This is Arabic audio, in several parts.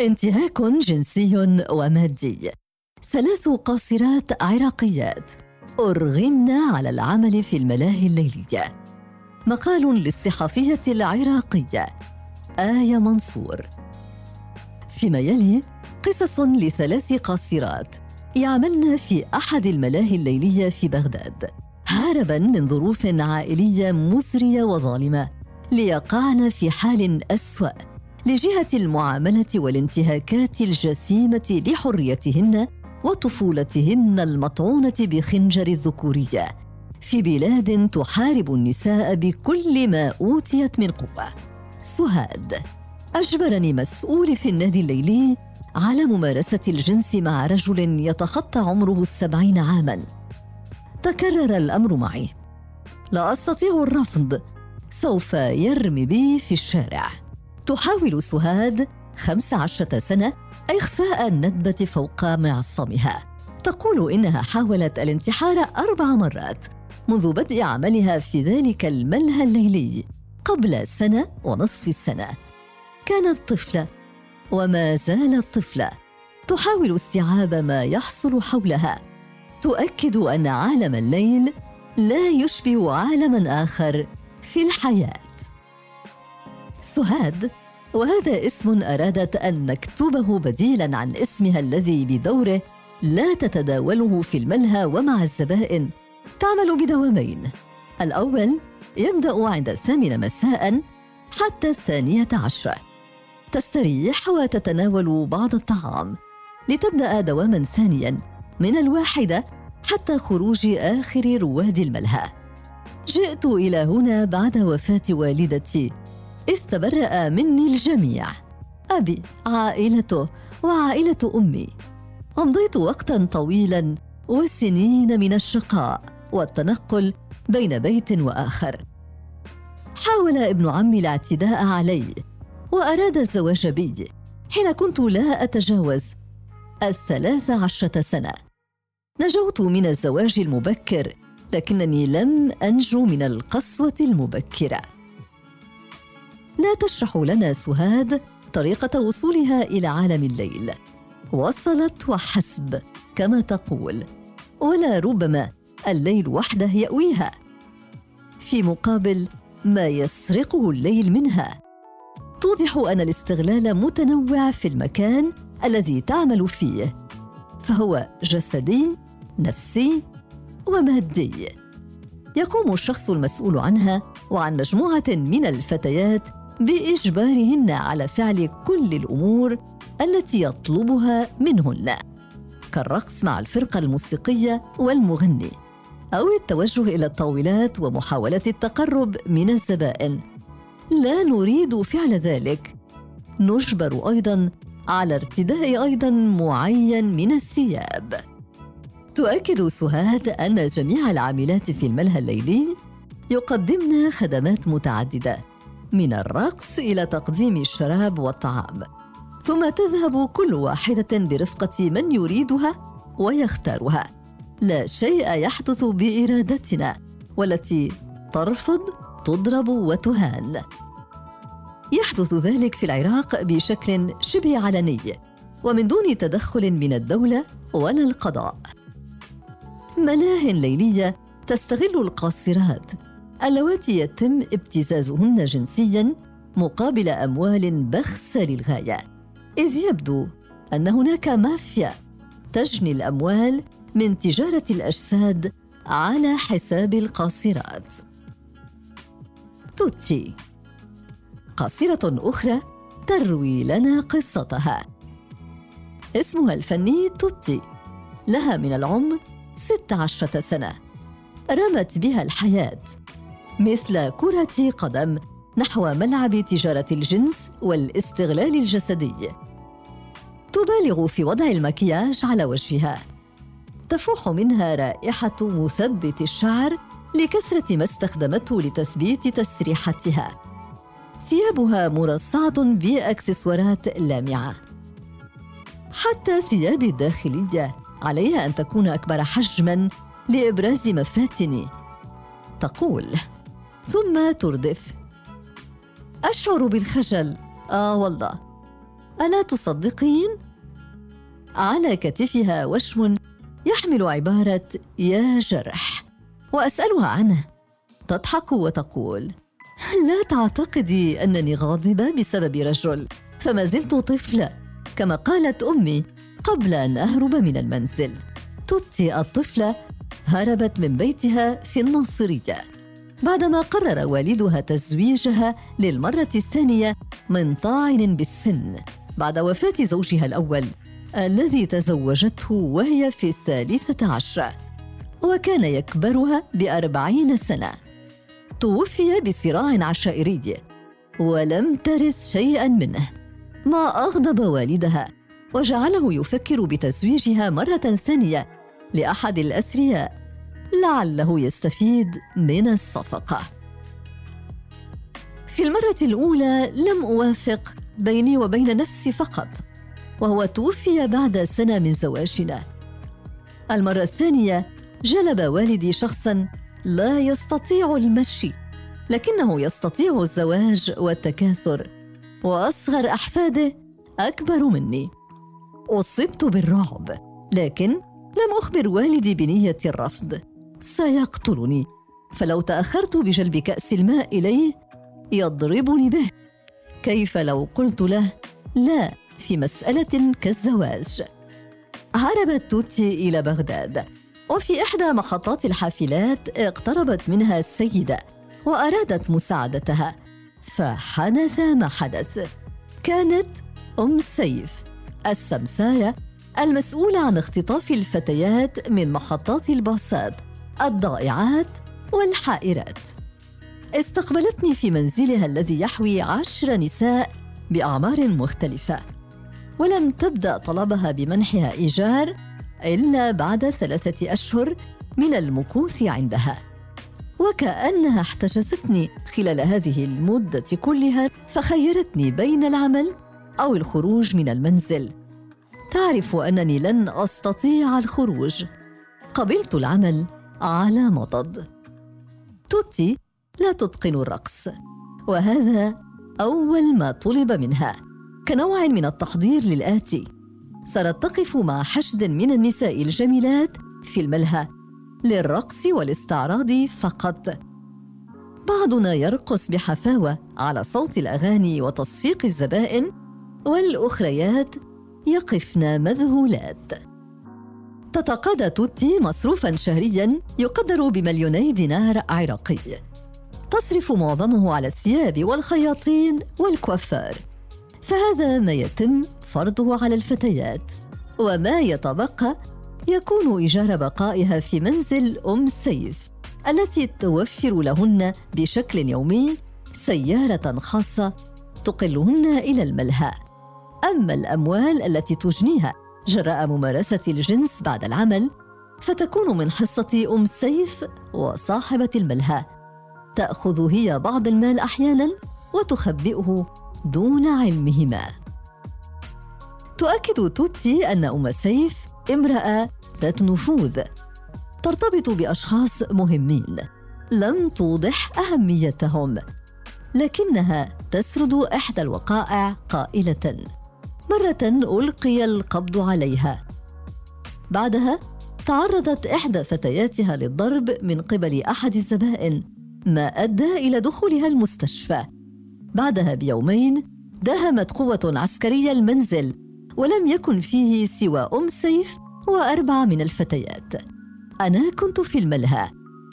انتهاك جنسي ومادي. 3 قاصرات عراقيات أرغمن على العمل في الملاهي الليلية. مقال للصحفية العراقية آية منصور. فيما يلي قصص ل3 قاصرات يعملن في أحد الملاهي الليلية في بغداد هارباً من ظروف عائلية مزرية وظالمة، ليقعن في حال أسوأ لجهة المعاملة والانتهاكات الجسيمة لحريتهن وطفولتهن المطعونة بخنجر الذكورية في بلاد تحارب النساء بكل ما أوتيت من قوة. سهاد: أجبرني مسؤول في النادي الليلي على ممارسة الجنس مع رجل يتخطى عمره 70 عاماً. تكرر الأمر معي، لا أستطيع الرفض، سوف يرمي بي في الشارع. تحاول سهاد 15 سنة إخفاء الندبة فوق معصمها. تقول إنها حاولت الانتحار 4 مرات منذ بدء عملها في ذلك الملهى الليلي قبل 1.5 سنة. كانت طفلة وما زالت طفلة، تحاول استيعاب ما يحصل حولها. تؤكد أن عالم الليل لا يشبه عالماً آخر في الحياة. سهاد، وهذا اسم أرادت أن نكتبه بديلاً عن اسمها الذي بدوره لا تتداوله في الملهى ومع الزبائن، تعمل بدوامين، الأول يبدأ عند 8 مساء حتى 12. تستريح وتتناول بعض الطعام لتبدأ دواما ثانيا من 1 حتى خروج آخر رواد الملهى. جئت إلى هنا بعد وفاة والدتي، استبرأ مني الجميع، أبي، عائلته، وعائلة أمي. أمضيت وقتا طويلا وسنين من الشقاء والتنقل بين بيت وآخر. حاول ابن عمي الاعتداء علي وأراد الزواج بي حين كنت لا أتجاوز 13 سنة. نجوت من الزواج المبكر لكنني لم أنجو من القسوة المبكرة. لا تشرح لنا سهاد طريقة وصولها إلى عالم الليل، وصلت وحسب كما تقول، ولا ربما الليل وحده يأويها في مقابل ما يسرقه الليل منها. توضح أن الاستغلال متنوع في المكان الذي تعمل فيه، فهو جسدي، نفسي، ومادي. يقوم الشخص المسؤول عنها وعن مجموعة من الفتيات بإجبارهن على فعل كل الأمور التي يطلبها منهن، كالرقص مع الفرقة الموسيقية والمغني، أو التوجه إلى الطاولات ومحاولة التقرب من الزبائن. لا نريد فعل ذلك. نجبر أيضاً على ارتداء أيضاً معين من الثياب. تؤكد سهاد أن جميع العاملات في الملهى الليلي يقدمن خدمات متعددة، من الرقص إلى تقديم الشراب والطعام، ثم تذهب كل واحدة برفقة من يريدها ويختارها. لا شيء يحدث بإرادتنا، والتي ترفض تضرب وتهان. يحدث ذلك في العراق بشكل شبه علني ومن دون تدخل من الدولة ولا القضاء. ملاهٍ ليلية تستغل القاصرات اللواتي يتم ابتزازهن جنسياً مقابل أموال بخسة للغاية، إذ يبدو أن هناك مافيا تجني الأموال من تجارة الأجساد على حساب القاصرات. توتي، قاصرة أخرى تروي لنا قصتها. اسمها الفني توتي، لها من العمر 16 سنة. رمت بها الحياة مثل كرة قدم نحو ملعب تجارة الجنس والاستغلال الجسدي. تبالغ في وضع المكياج على وجهها، تفوح منها رائحة مثبت الشعر لكثرة ما استخدمته لتثبيت تسريحتها. ثيابها مرصعة بأكسسوارات لامعة، حتى ثياب الداخلية عليها أن تكون أكبر حجماً لإبراز مفاتن. تقول ثم تردف: أشعر بالخجل، والله ألا تصدقين؟ على كتفها وشم يحمل عبارة يا جرح، وأسألها عنه. تضحك وتقول: لا تعتقدي أنني غاضبة بسبب رجل، فما زلت طفلة كما قالت أمي قبل أن أهرب من المنزل. توتي الطفلة هربت من بيتها في الناصرية بعدما قرر والدها تزويجها للمرة الثانية من طاعن بالسن بعد وفاة زوجها الأول الذي تزوجته وهي في 13، وكان يكبرها ب40 سنة. توفي بصراع عشائري ولم ترث شيئاً منه، ما أغضب والدها وجعله يفكر بتزويجها مرة ثانية لأحد الأثرياء لعله يستفيد من الصفقة. في المرة الأولى لم أوافق بيني وبين نفسي فقط، وهو توفي بعد سنة من زواجنا. المرة الثانية جلب والدي شخصاً لا يستطيع المشي لكنه يستطيع الزواج والتكاثر، وأصغر أحفاده أكبر مني. أصبت بالرعب لكن لم أخبر والدي بنية الرفض، سيقتلني، فلو تأخرت بجلب كأس الماء إليه يضربني به. كيف لو قلت له لا في مسألة كالزواج؟ هربت توتي إلى بغداد، وفي إحدى محطات الحافلات اقتربت منها السيدة وأرادت مساعدتها، فحدث ما حدث. كانت أم سيف السمسارة المسؤولة عن اختطاف الفتيات من محطات الباصات الضائعات والحائرات. استقبلتني في منزلها الذي يحوي 10 نساء بأعمار مختلفة، ولم تبدأ طلبها بمنحها إيجار إلا بعد 3 أشهر من المكوث عندها، وكأنها احتجزتني خلال هذه المدة كلها، فخيرتني بين العمل أو الخروج من المنزل. تعرف أنني لن أستطيع الخروج. قبلت العمل على مضض. توتي لا تتقن الرقص، وهذا أول ما طلب منها كنوع من التحضير للآتي: سنتقف مع حشد من النساء الجميلات في الملهى للرقص والاستعراض فقط. بعضنا يرقص بحفاوة على صوت الأغاني وتصفيق الزبائن، والأخريات يقفن مذهولات. تتقاضى توتي مصروفاً شهرياً يقدر ب2 مليوني دينار عراقي، تصرف معظمه على الثياب والخياطين والكوافير، فهذا ما يتم فرضه على الفتيات، وما يتبقى يكون إيجار بقائها في منزل أم سيف التي توفر لهن بشكل يومي سيارة خاصة تقلهن إلى الملهى. أما الأموال التي تجنيها جراء ممارسة الجنس بعد العمل فتكون من حصة أم سيف وصاحبة الملهى، تأخذ هي بعض المال أحياناً وتخبئه دون علمهما. تؤكد توتي أن أم سيف امرأة ذات نفوذ ترتبط بأشخاص مهمين لم توضح أهميتهم، لكنها تسرد إحدى الوقائع قائلة: مرة ألقي القبض عليها، بعدها تعرضت إحدى فتياتها للضرب من قبل أحد الزبائن ما أدى إلى دخولها المستشفى. بعدها ب2 يوم داهمت قوة عسكرية المنزل، ولم يكن فيه سوى أم سيف و4 من الفتيات. أنا كنت في الملهى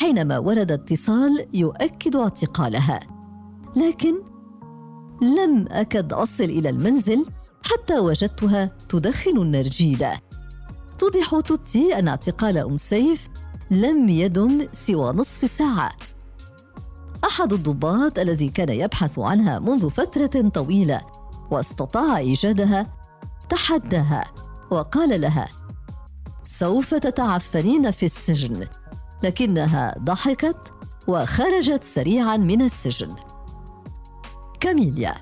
حينما ورد اتصال يؤكد اعتقالها، لكن لم أكد أصل إلى المنزل حتى وجدتها تدخن النرجيلة. توضح توتي أن اعتقال أم سيف لم يدم سوى نصف ساعة. أحد الضباط الذي كان يبحث عنها منذ فترة طويلة واستطاع إيجادها تحداها وقال لها: سوف تتعفنين في السجن، لكنها ضحكت وخرجت سريعا من السجن. كاميليا.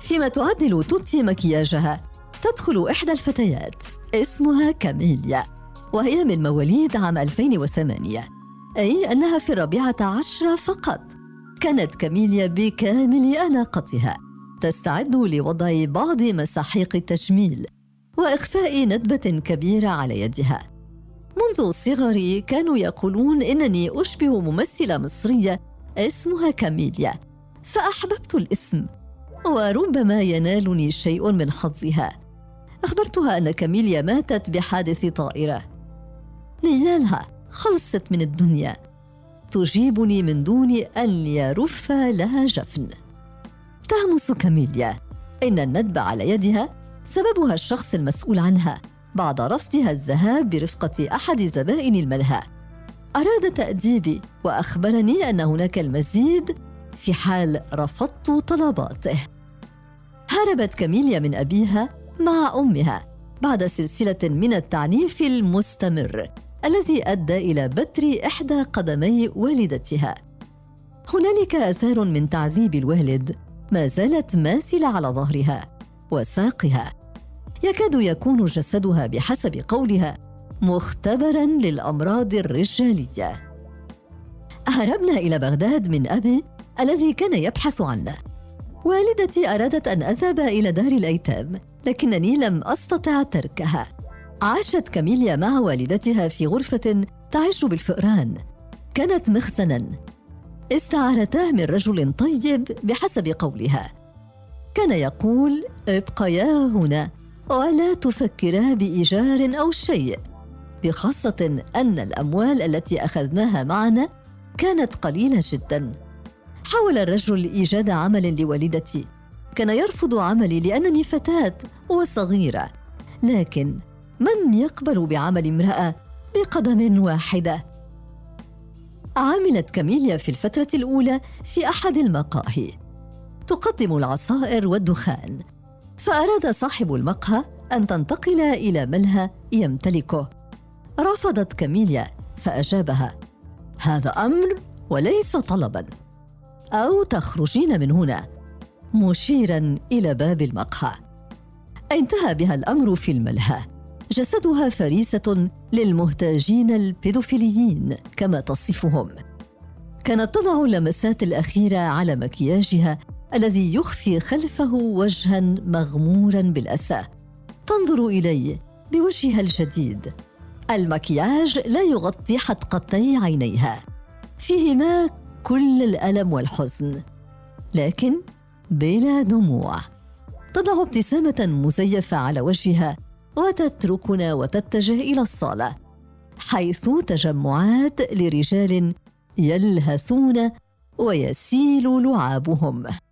فيما تعدل توتي مكياجها تدخل إحدى الفتيات اسمها كاميليا، وهي من مواليد عام 2008، أي أنها في 14 فقط. كانت كاميليا بكامل أناقتها تستعد لوضع بعض مساحيق التجميل وإخفاء ندبة كبيرة على يدها. منذ صغري كانوا يقولون إنني أشبه ممثلة مصرية اسمها كاميليا، فأحببت الاسم وربما ينالني شيء من حظها. أخبرتها أن كاميليا ماتت بحادث طائرة. نيالها خلصت من الدنيا، تجيبني من دون أن يرف لها جفن. تهمس كاميليا إن الندب على يدها سببها الشخص المسؤول عنها بعد رفضها الذهاب برفقة أحد زبائن الملهى. أراد تأديبي وأخبرني أن هناك المزيد في حال رفضت طلباته. هربت كاميليا من أبيها مع أمها بعد سلسلة من التعنيف المستمر الذي أدى إلى بتر إحدى قدمي والدتها. هنالك آثار من تعذيب الوالد ما زالت ماثلة على ظهرها وساقها، يكاد يكون جسدها بحسب قولها مختبراً للأمراض الرجالية. هربنا إلى بغداد من أبي الذي كان يبحث عنه. والدتي أرادت أن أذهب إلى دار الأيتام لكنني لم أستطع تركها. عاشت كاميليا مع والدتها في غرفة تعيش بالفئران، كانت مخزناً. استعارتاه من رجل طيب بحسب قولها، كان يقول ابقيا هنا ولا تفكرا بإيجار أو شيء، بخاصة أن الأموال التي أخذناها معنا كانت قليلة جدا. حاول الرجل إيجاد عمل لوالدتي، كان يرفض عملي لأنني فتاة وصغيرة، لكن من يقبل بعمل امرأة بقدم واحدة؟ عملت كاميليا في الفترة الأولى في أحد المقاهي تقدم العصائر والدخان، فأراد صاحب المقهى أن تنتقل إلى ملهى يمتلكه. رفضت كاميليا فأجابها هذا أمر وليس طلباً، أو تخرجين من هنا، مشيراً إلى باب المقهى. انتهى بها الأمر في الملهى، جسدها فريسة للمهتاجين البيدوفيليين كما تصفهم. كانت تضع اللمسات الأخيرة على مكياجها الذي يخفي خلفه وجهاً مغموراً بالأسى. تنظر إلي بوجهها الجديد، المكياج لا يغطي حدقتي عينيها، فيهما كل الألم والحزن، لكن بلا دموع. تضع ابتسامة مزيفة على وجهها وتتركنا وتتجه إلى الصالة حيث تجمعات لرجال يلهثون ويسيل لعابهم.